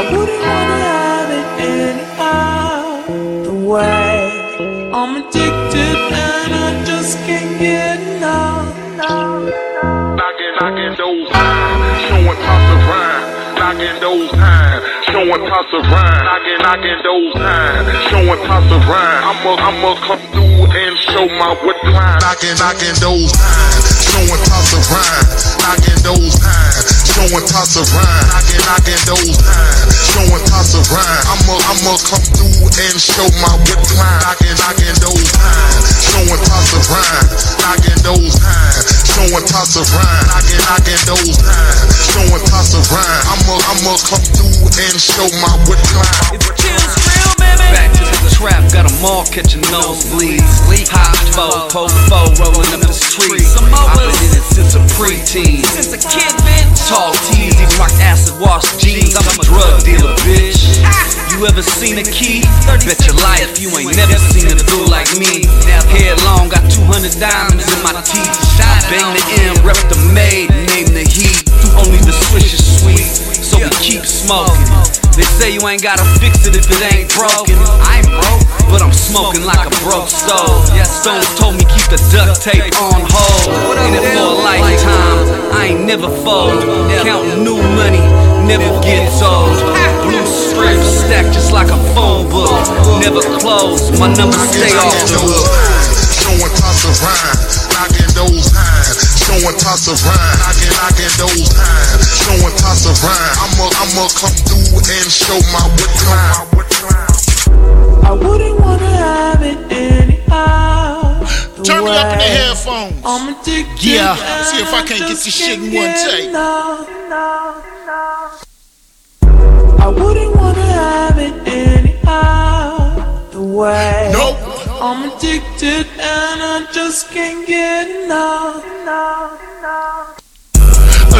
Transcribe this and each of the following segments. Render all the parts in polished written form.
I wouldn't wanna have it any other way. I'm addicted and I just can't get enough. Knocking those times, showing tops of rhyme. Knocking those times, showing tops of rhyme. Knocking those times, showing tops of rhyme. I'ma come through and show my whip line. Knocking those times, showing tops of rhyme. Knocking those times, showing tops of rhyme. Knocking those times, showing tops of rhyme. I'ma come through and show my whip line. Knocking those times, showing tops of rhyme. Knocking those times, showing tops of rhyme. Knocking those times, showing tops of rhyme. I'ma come through and show my whip line. It's Kills real, baby. Back to the trap, got 'em all catching nosebleeds. High four, post four, rolling up the street. I've been in it since a preteen, since a kid, bitch. Tall tees, these rock acid wash jeans. I'm a drug dealer, bitch. You ever seen a key? Bet your life you ain't never seen a dude like me. Hair long, got 200 diamonds in my teeth. Bang the M, rep the maid, name the heat. Only the swish is sweet, so we keep smoking. They say you ain't gotta fix it if it ain't broken. I ain't broke, but I'm smoking like a broke stove. Stones told me keep the duct tape on hold. In it for a lifetime, I ain't never fold. Counting new money, never gets old. Blue strips stacked just like a phone book, never close, my numbers stay off the hook. Showing tops of rhyme, knocking those times. Showing tops of rhyme, knocking those times. Showing tops of rhyme, I'ma come through and show my whip line. I wouldn't wanna have it any other. Turn me up in the headphones. I'm addicted. Yeah, see if I can't get this shit in one take. I wouldn't wanna have it any other way. Nope. I'm addicted and I just can't get enough.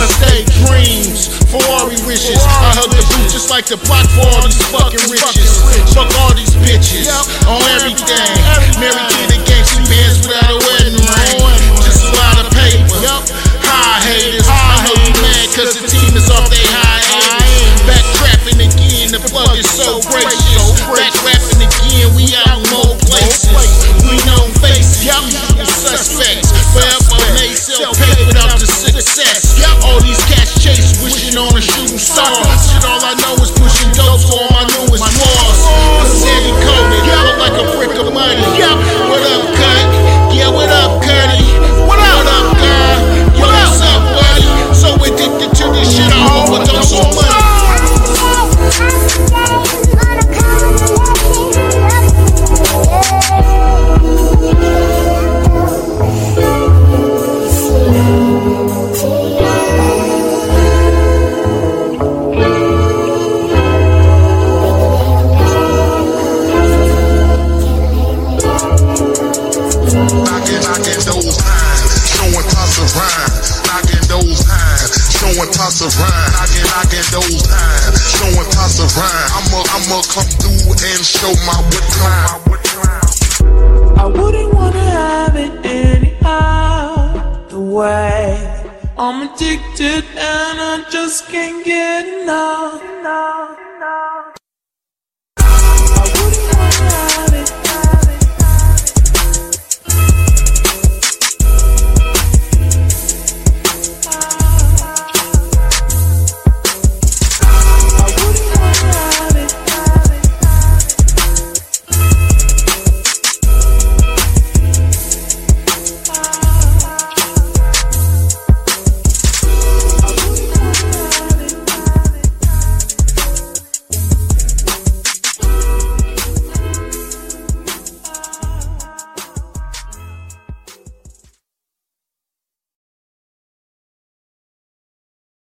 Estate dreams, Ferrari wishes. I hug the boot just like the block for all these fucking riches. Fuck all these bitches on everything. Mary Kate and gangsta bands without a wedding ring. Just a lot of paper. High haters. I know you mad 'cause the team is off they high haters. Back trapping again. The plug is so gracious. Back rapping again. We out in more places. We known faces. We suspects. Forever may sell paper up to success. All these cats chase, wishing on a shooting star. Shit, all I know is pushing dope for all my newest wars. The sandy coated, look like a brick of money. What up, cut? Yeah, what up, Cuddy? What up, guy? Yo, what's up, buddy? So addicted to this shit, I overdose on money. Showing tops of rhyme. I'ma come through and show my whip line.